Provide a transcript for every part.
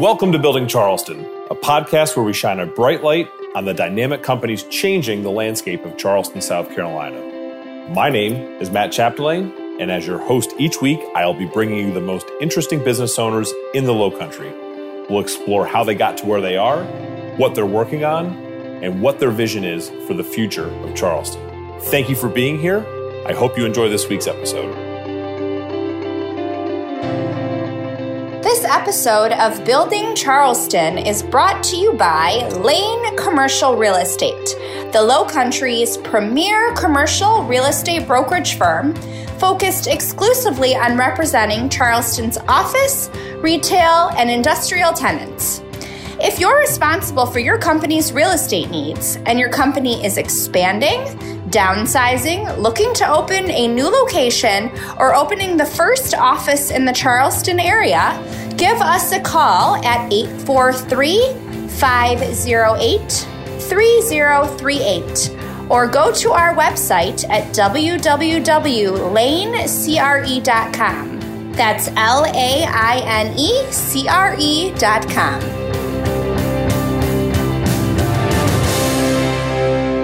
Welcome to Building Charleston, a podcast where we shine a bright light on the dynamic companies changing the landscape of Charleston, South Carolina. My name is Matt Chapdelaine, and as your host each week, I'll be bringing you the most interesting business owners in the Lowcountry. We'll explore how they got to where they are, what they're working on, and what their vision is for the future of Charleston. Thank you for being here. I hope you enjoy this week's episode. This episode of Building Charleston is brought to you by Lane Commercial Real Estate, the Lowcountry's premier commercial real estate brokerage firm focused exclusively on representing Charleston's office, retail, and industrial tenants. If you're responsible for your company's real estate needs and your company is expanding, downsizing, looking to open a new location, or opening the first office in the Charleston area, give us a call at 843-508-3038 or go to our website at www.lanecre.com. That's LAINECRE.com.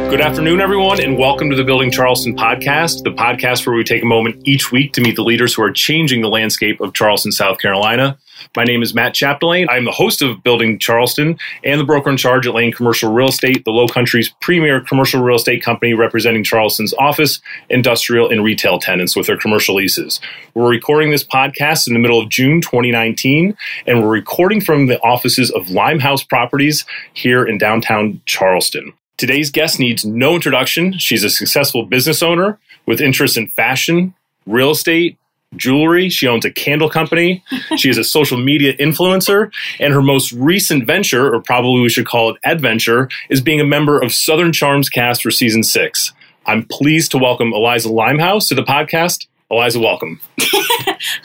Good afternoon, everyone, and welcome to the Building Charleston podcast, the podcast where we take a moment each week to meet the leaders who are changing the landscape of Charleston, South Carolina. My name is Matt Chapdelaine. I'm the host of Building Charleston and the broker in charge at Lane Commercial Real Estate, the Lowcountry's premier commercial real estate company representing Charleston's office, industrial, and retail tenants with their commercial leases. We're recording this podcast in the middle of June 2019, and we're recording from the offices of Limehouse Properties here in downtown Charleston. Today's guest needs no introduction. She's a successful business owner with interests in fashion, real estate, jewelry. She owns a candle company. She is a social media influencer. And her most recent venture, or probably we should call it adventure, is being a member of Southern Charm's cast for season 6. I'm pleased to welcome Eliza Limehouse to the podcast. Eliza, welcome.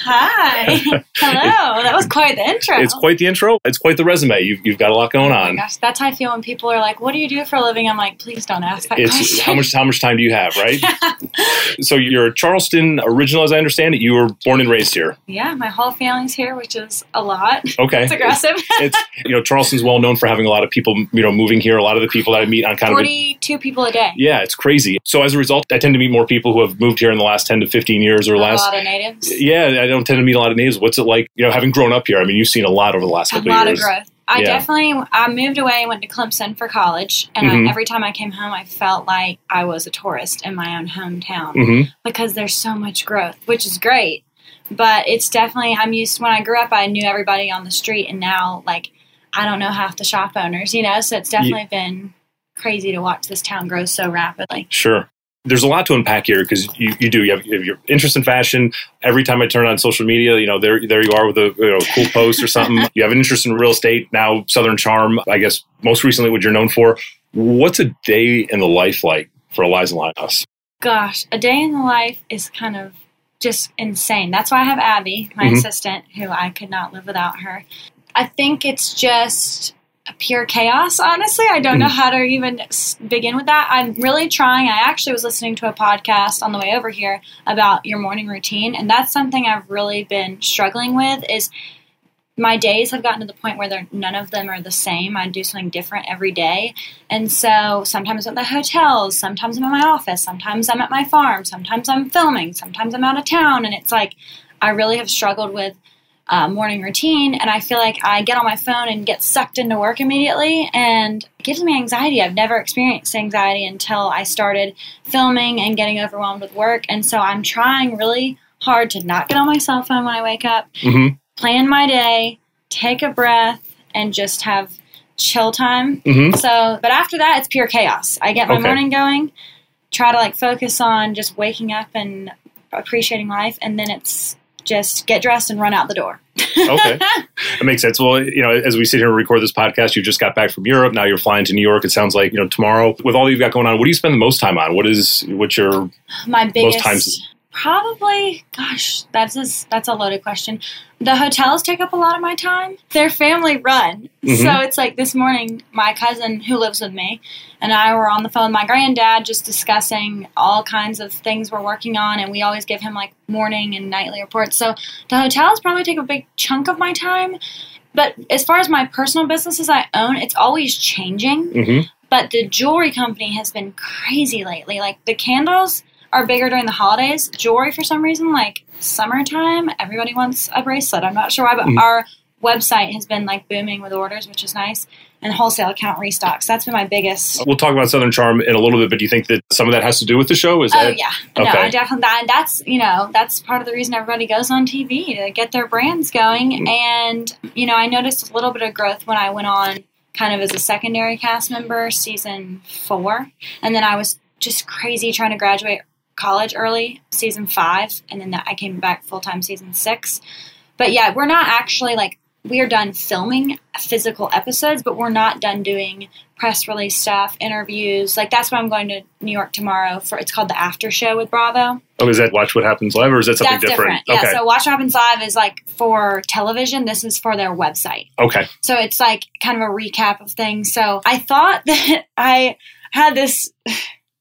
Hi. Hello. That was quite the intro. It's quite the intro. It's quite the resume. You've got a lot going on. Oh my gosh, that's how I feel when people are like, what do you do for a living? I'm like, please don't ask that question. How much time do you have, right? So you're a Charleston original, as I understand it. You were born and raised here. Yeah, my whole family's here, which is a lot. Okay. It's aggressive. It's Charleston's well known for having a lot of people, moving here. A lot of the people that I meet on kind 42 people a day. Yeah, it's crazy. So as a result, I tend to meet more people who have moved here in the last 10 to 15 years. Or less. A lot of natives? Yeah, I don't tend to meet a lot of natives. What's it like, having grown up here? I mean, you've seen a lot over the last couple of years. A lot of growth. I moved away and went to Clemson for college, and every time I came home, I felt like I was a tourist in my own hometown because there's so much growth, which is great, but it's definitely, when I grew up, I knew everybody on the street, and now, I don't know half the shop owners, so it's definitely been crazy to watch this town grow so rapidly. Sure. There's a lot to unpack here because you have your interest in fashion. Every time I turn on social media, there you are with a cool post or something. You have an interest in real estate, now Southern Charm, I guess most recently what you're known for. What's a day in the life like for Eliza Limehouse? Gosh, a day in the life is kind of just insane. That's why I have Abby, my assistant, who I could not live without her. I think it's just pure chaos, honestly. I don't know how to even begin with that. I'm really trying. I actually was listening to a podcast on the way over here about your morning routine, and that's something I've really been struggling with is my days have gotten to the point where none of them are the same. I do something different every day, and so sometimes I'm at the hotels, sometimes I'm at my office, sometimes I'm at my farm, sometimes I'm filming, sometimes I'm out of town, and it's like I really have struggled with morning routine, and I feel like I get on my phone and get sucked into work immediately, and it gives me anxiety. I've never experienced anxiety until I started filming and getting overwhelmed with work, and so I'm trying really hard to not get on my cell phone when I wake up, plan my day, take a breath, and just have chill time. So, but after that, it's pure chaos. I get my morning going, try to focus on just waking up and appreciating life, and then it's just get dressed and run out the door. Okay. That makes sense. Well, as we sit here and record this podcast, you just got back from Europe. Now you're flying to New York. It sounds like, tomorrow. With all you've got going on, what do you spend the most time on? What's your my biggest most times? Probably, gosh, that's a loaded question. The hotels take up a lot of my time. They're family run. So it's like this morning, my cousin who lives with me and I were on the phone with my granddad just discussing all kinds of things we're working on. And we always give him morning and nightly reports. So the hotels probably take a big chunk of my time. But as far as my personal businesses I own, it's always changing. Mm-hmm. But the jewelry company has been crazy lately. Like, the candles are bigger during the holidays. Jewelry, for some reason, like, summertime, everybody wants a bracelet. I'm not sure why, but mm-hmm. our website has been, like, booming with orders, which is nice. And wholesale account restocks. That's been my biggest. We'll talk about Southern Charm in a little bit, but do you think that some of that has to do with the show? Is that? Oh, yeah. Okay. No, I definitely, that's part of the reason everybody goes on TV, to get their brands going. And, you know, I noticed a little bit of growth when I went on kind of as a secondary cast member, season 4. And then I was just crazy trying to graduate college early, season 5. And then I came back full-time season 6. But, yeah, we're not actually, like, we are done filming physical episodes, but we're not done doing press release stuff, interviews. Like, that's why I'm going to New York tomorrow for, it's called the After Show with Bravo. Oh, is that Watch What Happens Live, or is that something different? Yeah, okay. So Watch What Happens Live is, like, for television. This is for their website. Okay. So it's, like, kind of a recap of things. So I thought that I had this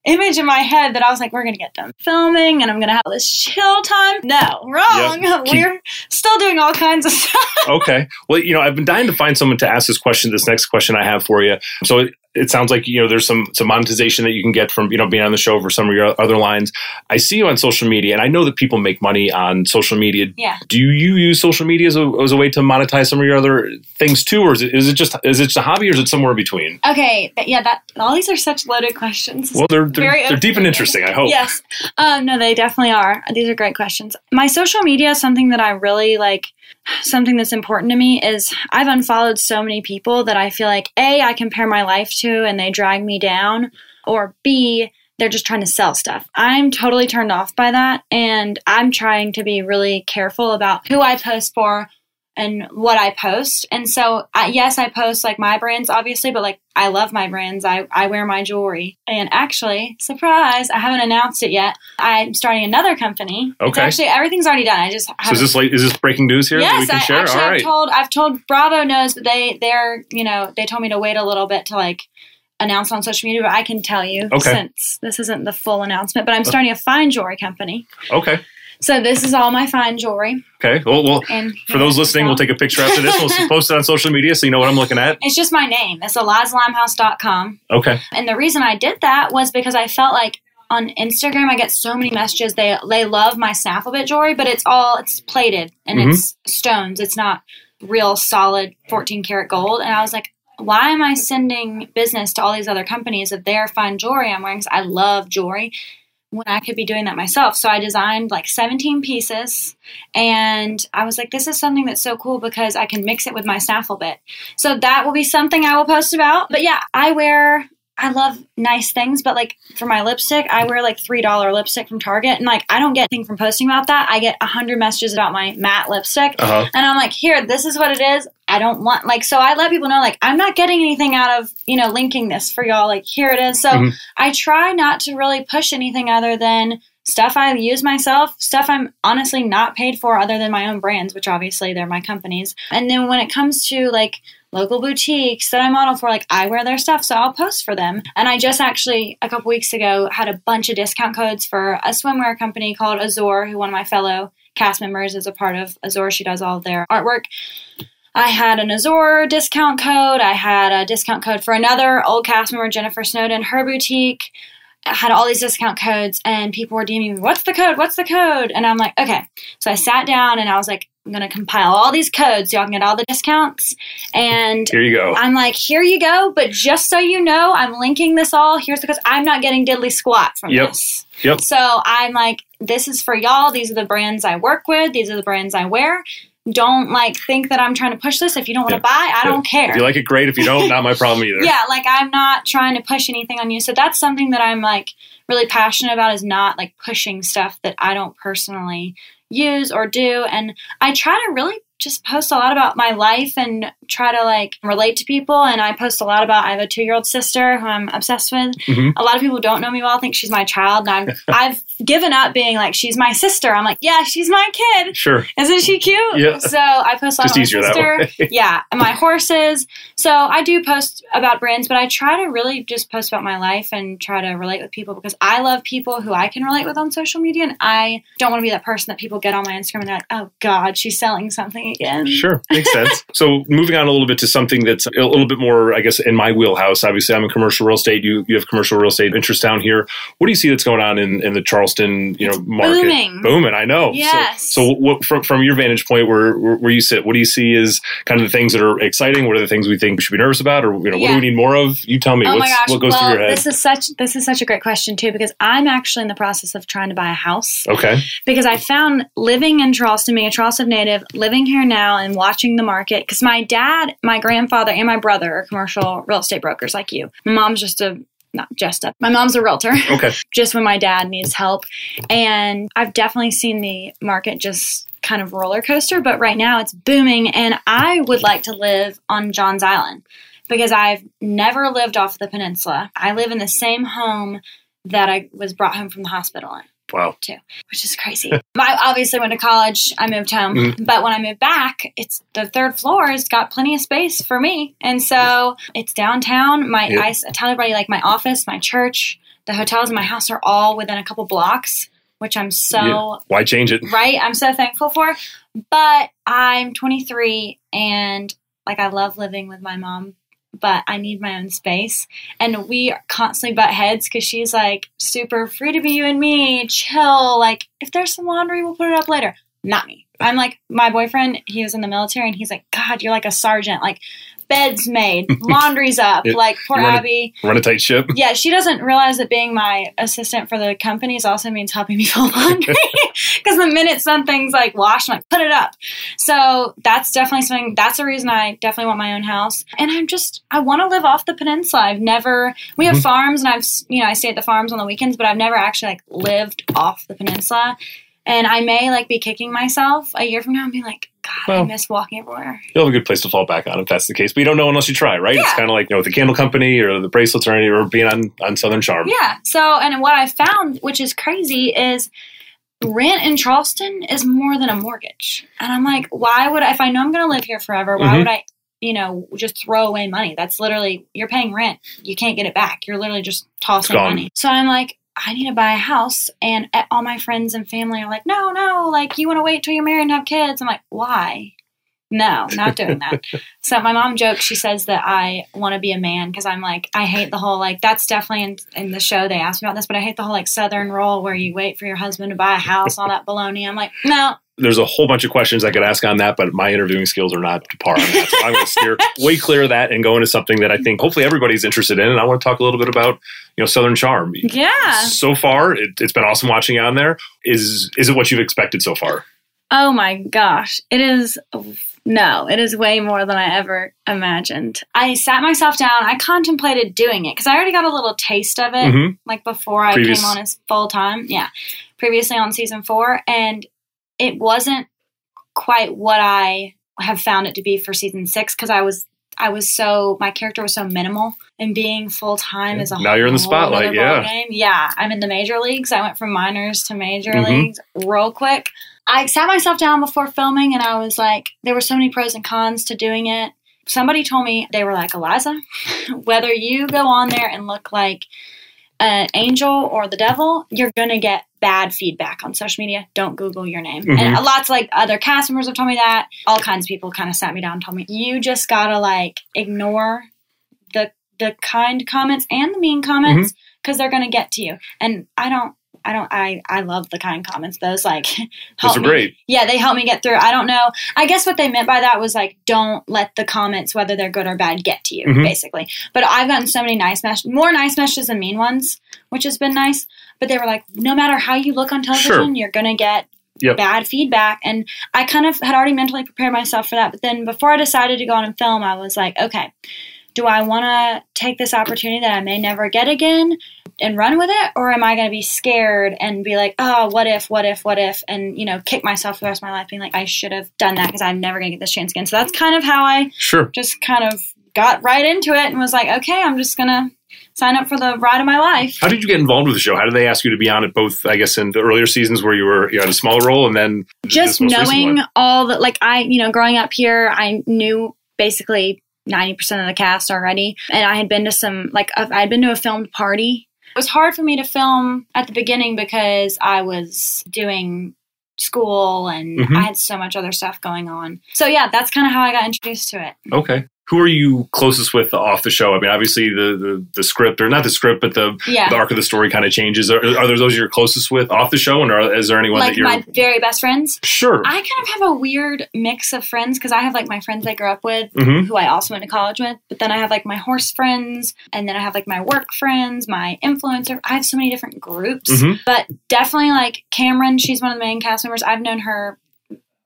image in my head that I was like, we're going to get done filming and I'm going to have this chill time. No, wrong. Yep. We're still doing all kinds of stuff. Okay. Well, you know, I've been dying to find someone to ask this question, this next question I have for you. So it sounds like, you know, there's some monetization that you can get from, you know, being on the show for some of your other lines. I see you on social media, and I know that people make money on social media. Yeah. Do you use social media as a way to monetize some of your other things too? Or is it just a hobby, or is it somewhere in between? Okay. But yeah, all these are such loaded questions. Well, they're deep and interesting, I hope. Yes. No, they definitely are. These are great questions. My social media is something that I really like. Something that's important to me is I've unfollowed so many people that I feel like, A, I compare my life to and they drag me down, or B, they're just trying to sell stuff. I'm totally turned off by that, and I'm trying to be really careful about who I post for and what I post. And so, yes, I post, like, my brands, obviously, but, like, I love my brands. I wear my jewelry. And actually, surprise, I haven't announced it yet. I'm starting another company. Okay. It's actually, everything's already done. I just haven't. So is this breaking news here? Yes, that we can share? Actually, all right. I've told Bravo knows, but they told me to wait a little bit to, like, announce on social media, but I can tell you since this isn't the full announcement, but I'm starting a fine jewelry company. Okay. So this is all my fine jewelry. Okay. Well, and for those listening, we'll take a picture after this. We'll post it on social media so you know what I'm looking at. It's just my name. It's ElizaLimeHouse.com. Okay. And the reason I did that was because I felt like on Instagram, I get so many messages. They love my Snafflebit jewelry, but it's plated and it's stones. It's not real solid 14-karat gold. And I was like, why am I sending business to all these other companies if they're fine jewelry I'm wearing? Because I love jewelry, when I could be doing that myself. So I designed like 17 pieces, and I was like, this is something that's so cool because I can mix it with my Snafflebit. So that will be something I will post about. But yeah, I love nice things, but like for my lipstick, I wear like $3 lipstick from Target, and like I don't get anything from posting about that. I get 100 messages about my matte lipstick, and I'm like, here, this is what it is. I don't want, like, so I let people know, like, I'm not getting anything out of, you know, linking this for y'all. Like, here it is. So I try not to really push anything other than stuff I use myself, stuff I'm honestly not paid for other than my own brands, which obviously they're my companies. And then when it comes to like local boutiques that I model for, like I wear their stuff, so I'll post for them. And I just actually a couple weeks ago had a bunch of discount codes for a swimwear company called Azure, who one of my fellow cast members is a part of Azure. She does all of their artwork. I had an Azure discount code. I had a discount code for another old cast member, Jennifer Snowden, her boutique. I had all these discount codes, and people were DMing me, what's the code? What's the code? And I'm like, okay. So I sat down, and I was like, I'm going to compile all these codes so y'all can get all the discounts. And here you go. I'm like, here you go. But just so you know, I'm linking this all. Here's the codes. I'm not getting diddly squat from this. Yep. So I'm like, this is for y'all. These are the brands I work with. These are the brands I wear. Don't like think that I'm trying to push this. If you don't want to buy, I don't care. If you like it, great. If you don't, not my problem either. Yeah, like I'm not trying to push anything on you. So that's something that I'm like really passionate about, is not like pushing stuff that I don't personally use or do. And I try to really just post a lot about my life and try to like relate to people. And I post a lot about, I have a 2-year-old sister who I'm obsessed with. A lot of people who don't know me well think she's my child. And I've given up being like, she's my sister. I'm like, yeah, she's my kid. Sure. Isn't she cute? Yeah. So I post a lot about my sister. Yeah. And my horses. So I do post about brands, but I try to really just post about my life and try to relate with people, because I love people who I can relate with on social media. And I don't want to be that person that people get on my Instagram and they're like, oh God, she's selling something. again. Sure. Makes sense. So moving on a little bit to something that's a little bit more, I guess, in my wheelhouse. Obviously, I'm in commercial real estate. You have commercial real estate interest down here. What do you see that's going on in the Charleston, market? Booming, I know. Yes. So what, from your vantage point, where you sit, what do you see is kind of the things that are exciting? What are the things we think we should be nervous about? Or what do we need more of? You tell me. What goes through your head? This is such a great question too, because I'm actually in the process of trying to buy a house. Okay. Because I found living in Charleston, being a Charleston native, living here now and watching the market, because my dad, my grandfather, and my brother are commercial real estate brokers like you. My mom's my mom's a realtor. Okay. Just when my dad needs help. And I've definitely seen the market just kind of roller coaster, but right now it's booming. And I would like to live on Johns Island because I've never lived off the peninsula. I live in the same home that I was brought home from the hospital in. Wow. Too, which is crazy. I obviously went to college. I moved home. Mm-hmm. But when I moved back, it's the third floor has got plenty of space for me. And so it's downtown. I tell everybody, like, my office, my church, the hotels, and my house are all within a couple blocks, which I'm so... Yeah. Why change it? Right? I'm so thankful for. But I'm 23 and, like, I love living with my mom, but I need my own space. And we constantly butt heads because she's like, super free to be you and me, chill. Like, if there's some laundry, we'll put it up later. Not me. I'm like, my boyfriend, he was in the military, and he's like, God, you're like a sergeant. Like, bed's made, laundry's up. Like, poor Abby. Run a tight ship. Yeah, she doesn't realize that being my assistant for the companies also means helping me fold laundry. Because the minute something's like washed, I'm like, put it up. So that's definitely something, that's a reason I definitely want my own house. And I want to live off the peninsula. We have farms, and I stay at the farms on the weekends, but I've never actually like lived off the peninsula. And I may like be kicking myself a year from now and be like, God, I miss walking everywhere. You'll have a good place to fall back on if that's the case. But you don't know unless you try, right? Yeah. It's kind of like, with the candle company or the bracelets or being on Southern Charm. Yeah. So, and what I found, which is crazy, is rent in Charleston is more than a mortgage. And I'm like, why would I, if I know I'm going to live here forever, why would I, just throw away money? That's literally, you're paying rent. You can't get it back. You're literally just tossing money. So I'm like, I need to buy a house, and all my friends and family are like, no, like, you want to wait till you're married and have kids. I'm like, why? No, not doing that. So my mom jokes, she says that I want to be a man because I'm like, I hate the whole, like, that's definitely in the show they asked me about this, but I hate the whole, like, Southern role where you wait for your husband to buy a house, all that baloney. I'm like, no. There's a whole bunch of questions I could ask on that, but my interviewing skills are not to par on that. So I'm going to steer way clear of that and go into something that I think hopefully everybody's interested in. And I want to talk a little bit about, Southern Charm. Yeah. So far, it's been awesome watching you on there. Is it what you've expected so far? Oh my gosh. It is. No, it is way more than I ever imagined. I sat myself down. I contemplated doing it because I already got a little taste of it, like before I came on as full time. Yeah. Previously on season 4. And it wasn't quite what I have found it to be for season 6 because my character was so minimal, and being full time is a whole. Now you're in the spotlight, yeah. Yeah, I'm in the major leagues. I went from minors to major leagues real quick. I sat myself down before filming, and I was like, there were so many pros and cons to doing it. Somebody told me, they were like, Eliza, whether you go on there and look like an angel or the devil, you're going to get bad feedback on social media. Don't Google your name. And lots of, like, other cast members have told me that. All kinds of people kind of sat me down and told me, you just got to, like, ignore the kind comments and the mean comments because they're going to get to you. And I love the kind comments. Those, like, help me. Those are great. Yeah, they help me get through. I don't know. I guess what they meant by that was, like, don't let the comments, whether they're good or bad, get to you, basically. But I've gotten so many nice messages, more nice messages than mean ones, which has been nice. But they were like, no matter how you look on television, you're going to get bad feedback. And I kind of had already mentally prepared myself for that. But then before I decided to go on and film, I was like, okay, do I want to take this opportunity that I may never get again and run with it? Or am I going to be scared and be like, oh, what if, and, kick myself for the rest of my life being like, I should have done that because I'm never going to get this chance again. So that's kind of how I just kind of got right into it and was like, okay, I'm just going to sign up for the ride of my life. How did you get involved with the show? How did they ask you to be on it, both, I guess, in the earlier seasons where you had a smaller role and then just knowing all the, like, I, growing up here, I knew basically 90% of the cast already. And I had been to a filmed party. It was hard for me to film at the beginning because I was doing school, and I had so much other stuff going on. So yeah, that's kind of how I got introduced to it. Okay. Who are you closest with off the show? I mean, obviously the script, or not the script, but the arc of the story kind of changes. Are there those you're closest with off the show? And is there anyone that you're... Like my very best friends? Sure. I kind of have a weird mix of friends because I have like my friends I grew up with who I also went to college with. But then I have like my horse friends, and then I have like my work friends, my influencer. I have so many different groups. But definitely like Cameron, she's one of the main cast members. I've known her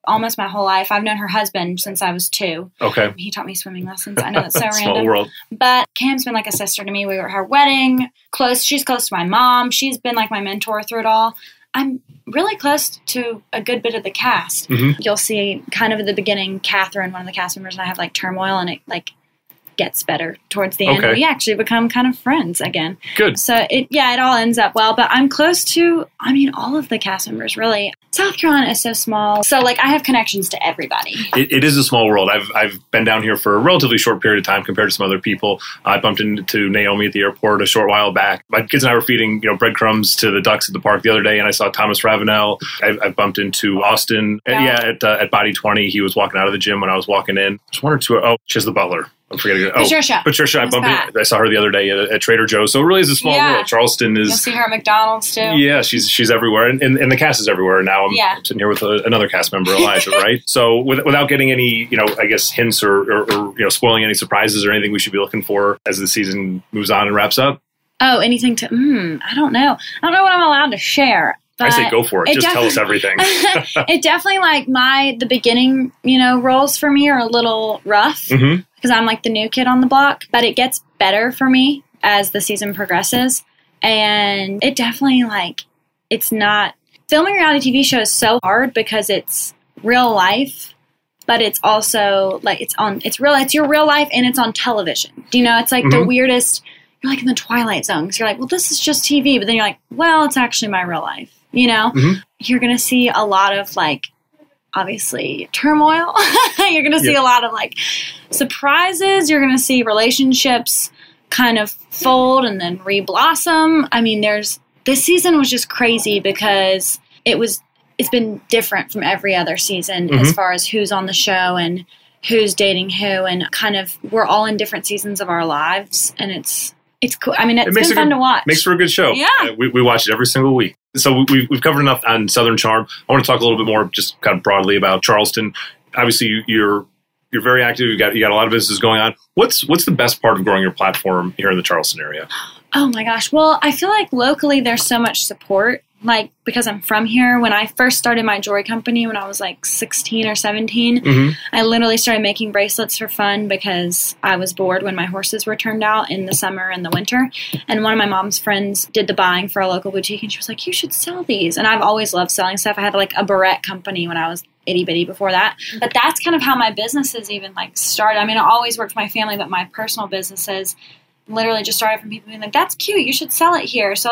almost my whole life. I've known her husband since I was 2. Okay. He taught me swimming lessons. I know that's so random. Small world. But Cam's been like a sister to me. We were at her wedding. She's close to my mom. She's been like my mentor through it all. I'm really close to a good bit of the cast. You'll see kind of at the beginning, Catherine, one of the cast members, and I have like turmoil, and it like gets better towards the end. Okay. We actually become kind of friends again. Good. So it all ends up well. But I'm close to, I mean, all of the cast members really. South Carolina is so small, so like I have connections to everybody. It is a small world. I've been down here for a relatively short period of time compared to some other people. I bumped into Naomi at the airport a short while back. My kids and I were feeding breadcrumbs to the ducks at the park the other day, and I saw Thomas Ravenel. I bumped into Austin. Yeah, at Body 20, he was walking out of the gym when I was walking in. There's one or two. Oh, she's the butler. I'm forgetting. Oh, Patricia, I bumped into. I saw her the other day at Trader Joe's. So it really is a small world. Charleston is. You'll see her at McDonald's too. Yeah, she's everywhere, and the cast is everywhere. Now I'm sitting here with another cast member, Elijah. Right. So without getting any, I guess hints or spoiling any surprises or anything we should be looking for as the season moves on and wraps up. Oh, anything to? I don't know. I don't know what I'm allowed to share. But I say go for it. Just tell us everything. It definitely like the beginning, roles for me are a little rough because I'm like the new kid on the block, but it gets better for me as the season progresses. And it definitely it's not, filming a reality TV show is so hard because it's real life, but it's also it's your real life and it's on television. It's like the weirdest, you're like in the Twilight Zone. So you're like, well, this is just TV. But then you're like, well, it's actually my real life. You're going to see a lot of obviously turmoil. You're going to see a lot of surprises. You're going to see relationships kind of fold and then re-blossom. I mean, this season was just crazy because it's been different from every other season as far as who's on the show and who's dating who, and kind of we're all in different seasons of our lives, and it's cool. I mean, it's been fun to watch. Makes for a good show. Yeah. We watch it every single week. So we've covered enough on Southern Charm. I want to talk a little bit more just kind of broadly about Charleston. Obviously, you're very active. You got a lot of business going on. What's the best part of growing your platform here in the Charleston area? Oh, my gosh. Well, I feel like locally there's so much support. Because I'm from here, when I first started my jewelry company when I was 16 or 17, I literally started making bracelets for fun because I was bored when my horses were turned out in the summer and the winter. And one of my mom's friends did the buying for a local boutique, and she was like, you should sell these. And I've always loved selling stuff. I had a barrette company when I was itty bitty before that. But that's kind of how my businesses even started. I mean, I always worked for my family, but my personal businesses literally just started from people being like, that's cute, you should sell it here. So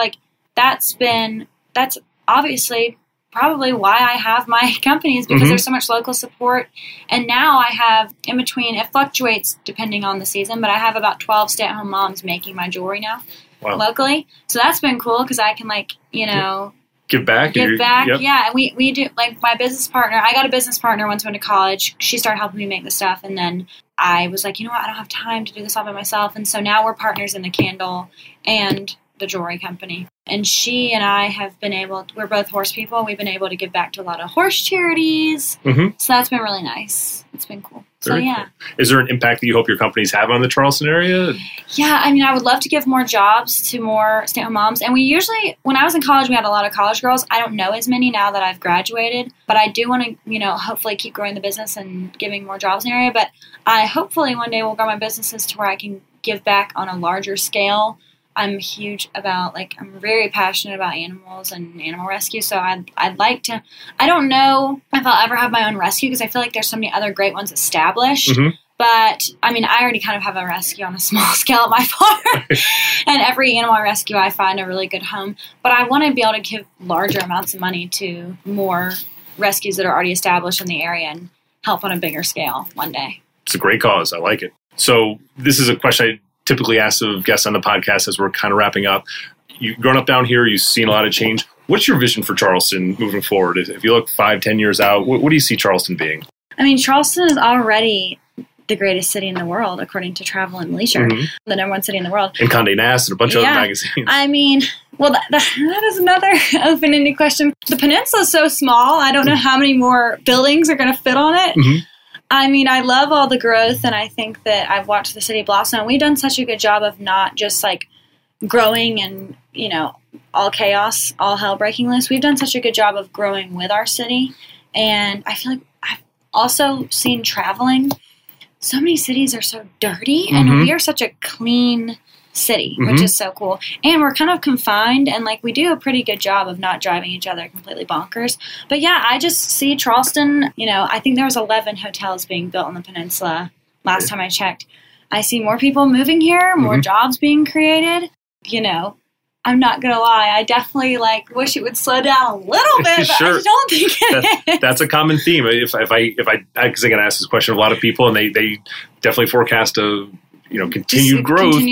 that's obviously probably why I have my company, is because there's so much local support. And now I have in between, it fluctuates depending on the season, but I have about 12 stay-at-home moms making my jewelry now locally. So that's been cool because I can give back. Yeah. And we do my business partner. I got a business partner once I went to college. She started helping me make the stuff. And then I was like, you know what? I don't have time to do this all by myself. And so now we're partners in the candle and the jewelry company. And she and I have been able, we're both horse people, we've been able to give back to a lot of horse charities. So that's been really nice. It's been cool. Very cool. Is there an impact that you hope your companies have on the Charleston area? Yeah, I mean, I would love to give more jobs to more stay-at-home moms. And we usually, when I was in college, we had a lot of college girls. I don't know as many now that I've graduated, but I do want to, hopefully keep growing the business and giving more jobs in the area. But I hopefully one day will grow my businesses to where I can give back on a larger scale. I'm huge about, I'm very passionate about animals and animal rescue, so I'd like to, I don't know if I'll ever have my own rescue, because I feel like there's so many other great ones established, but, I mean, I already kind of have a rescue on a small scale at my farm, and every animal I rescue, I find a really good home, but I want to be able to give larger amounts of money to more rescues that are already established in the area and help on a bigger scale one day. It's a great cause. I like it. So this is a question I typically asked of guests on the podcast as we're kind of wrapping up. You've grown up down here. You've seen a lot of change. What's your vision for Charleston moving forward? If you look 5-10 years out, what do you see Charleston being? I mean, Charleston is already the greatest city in the world, according to Travel and Leisure, mm-hmm. the number one city in the world. And Condé Nast and a bunch of other magazines. I mean, well, that is another open-ended question. The peninsula is so small, I don't know how many more buildings are going to fit on it. Mm-hmm. I mean, I love all the growth, and I think that I've watched the city blossom. And we've done such a good job of not just, like, growing and, you know, all chaos, all hell breaking loose. We've done such a good job of growing with our city, and I feel like I've also seen traveling. So many cities are so dirty, and mm-hmm. we are such a clean city, mm-hmm. which is so cool. And we're kind of confined, and, like, we do a pretty good job of not driving each other completely bonkers. But, yeah, I just see Charleston, you know, I think there was 11 hotels being built on the peninsula last time I checked. I see more people moving here, more mm-hmm. jobs being created. You know, I'm not going to lie. I definitely, like, wish it would slow down a little bit, but sure. I don't think it is. That's a common theme. If I, because I'm going to ask this question of a lot of people, and they definitely forecast a, you know, continued growth,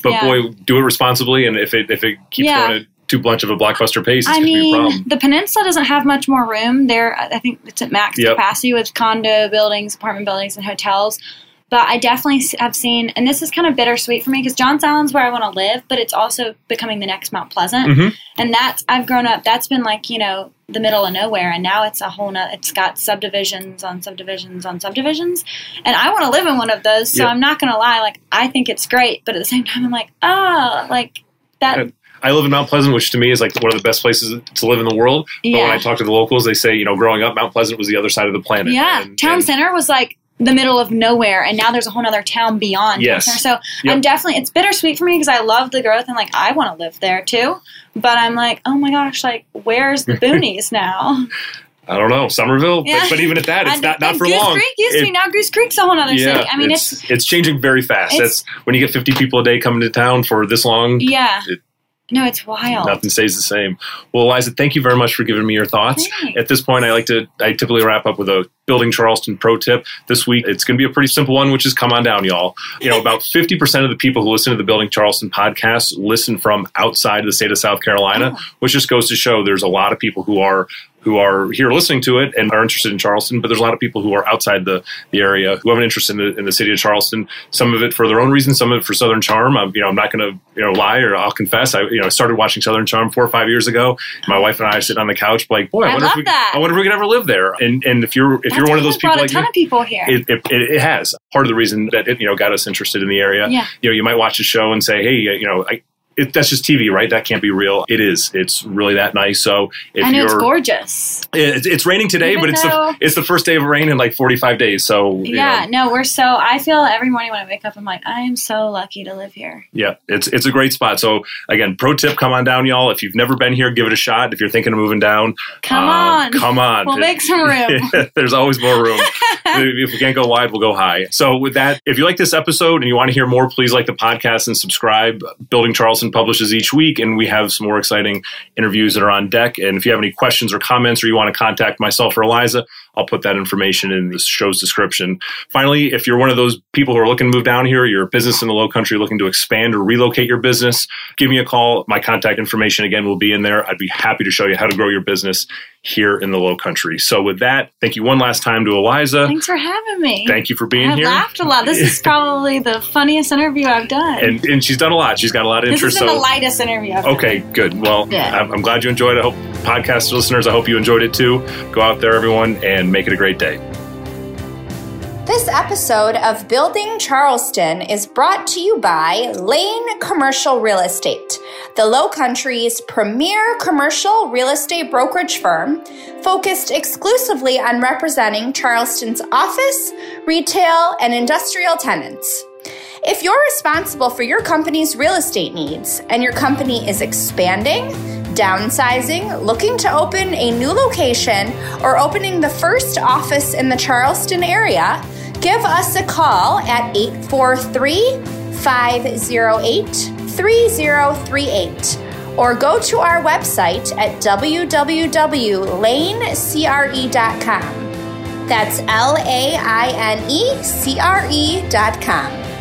but boy, do it responsibly. And if it keeps going at too much of a blockbuster pace, it's going to be a problem. The peninsula doesn't have much more room there. I think it's at max capacity with condo buildings, apartment buildings, and hotels. But I definitely have seen, and this is kind of bittersweet for me because Johns Island's where I want to live, but it's also becoming the next Mount Pleasant. Mm-hmm. And I've grown up, that's been like, you know, the middle of nowhere. And now it's a whole nother, it's got subdivisions on subdivisions on subdivisions. And I want to live in one of those. So I'm not going to lie. Like, I think it's great. But at the same time, I'm like, oh, like that. I live in Mount Pleasant, which to me is like one of the best places to live in the world. Yeah. But when I talk to the locals, they say, you know, growing up, Mount Pleasant was the other side of the planet. Yeah. Town Center was like the middle of nowhere, and now there's a whole other town beyond. Yes. So I'm definitely, it's bittersweet for me because I love the growth and, like, I want to live there too, but I'm like, oh my gosh, like, where's the boonies now? I don't know, Somerville, but even at that, it's not for Goose long. Creek used to be, now Goose Creek's a whole other city. I mean, it's changing very fast. That's when you get 50 people a day coming to town for this long. Yeah. No, it's wild. Nothing stays the same. Well, Eliza, thank you very much for giving me your thoughts. Thanks. At this point, I typically wrap up with a Building Charleston pro tip. This week, it's going to be a pretty simple one, which is come on down, y'all. You know, about 50% of the people who listen to the Building Charleston podcast listen from outside the state of South Carolina, which just goes to show there's a lot of people who are here listening to it and are interested in Charleston, but there's a lot of people who are outside the area who have an interest in the city of Charleston, some of it for their own reasons, some of it for Southern Charm. I'm not going to lie, or I'll confess. I started watching Southern Charm 4 or 5 years ago. My wife and I are sitting on the couch like, boy, I wonder if we could ever live there. And if you're one of those people, like, a ton of people here. It has. Part of the reason that it got us interested in the area. Yeah. You know, you might watch a show and say, hey, that's just TV, right? That can't be real. It is. It's really that nice. So it's gorgeous. It's raining today, but it's the first day of rain in like 45 days. So I feel every morning when I wake up, I'm like, I am so lucky to live here. Yeah, it's a great spot. So again, pro tip, come on down, y'all. If you've never been here, give it a shot. If you're thinking of moving down, come on. We'll make some room. There's always more room. If we can't go wide, we'll go high. So with that, if you like this episode and you want to hear more, please like the podcast and subscribe. Building Charleston publishes each week, and we have some more exciting interviews that are on deck. And if you have any questions or comments, or you want to contact myself or Eliza, I'll put that information in the show's description. Finally, if you're one of those people who are looking to move down here, you're a business in the Lowcountry looking to expand or relocate your business, give me a call. My contact information, again, will be in there. I'd be happy to show you how to grow your business here in the Lowcountry. So with that, thank you one last time to Eliza. Thanks for having me. Thank you for being here. I laughed a lot. This is probably the funniest interview I've done. And she's done a lot. She's got a lot of interest. This has been the lightest interview I've done. Okay, good. Well, yeah. I'm glad you enjoyed it. I hope podcast listeners, I hope you enjoyed it too. Go out there, everyone, and make it a great day. This episode of Building Charleston is brought to you by Lane Commercial Real Estate, the Lowcountry's premier commercial real estate brokerage firm focused exclusively on representing Charleston's office, retail, and industrial tenants. If you're responsible for your company's real estate needs and your company is expanding, downsizing, looking to open a new location, or opening the first office in the Charleston area, give us a call at 843-508-3038 or go to our website at www.lanecre.com. That's LaineCre.com.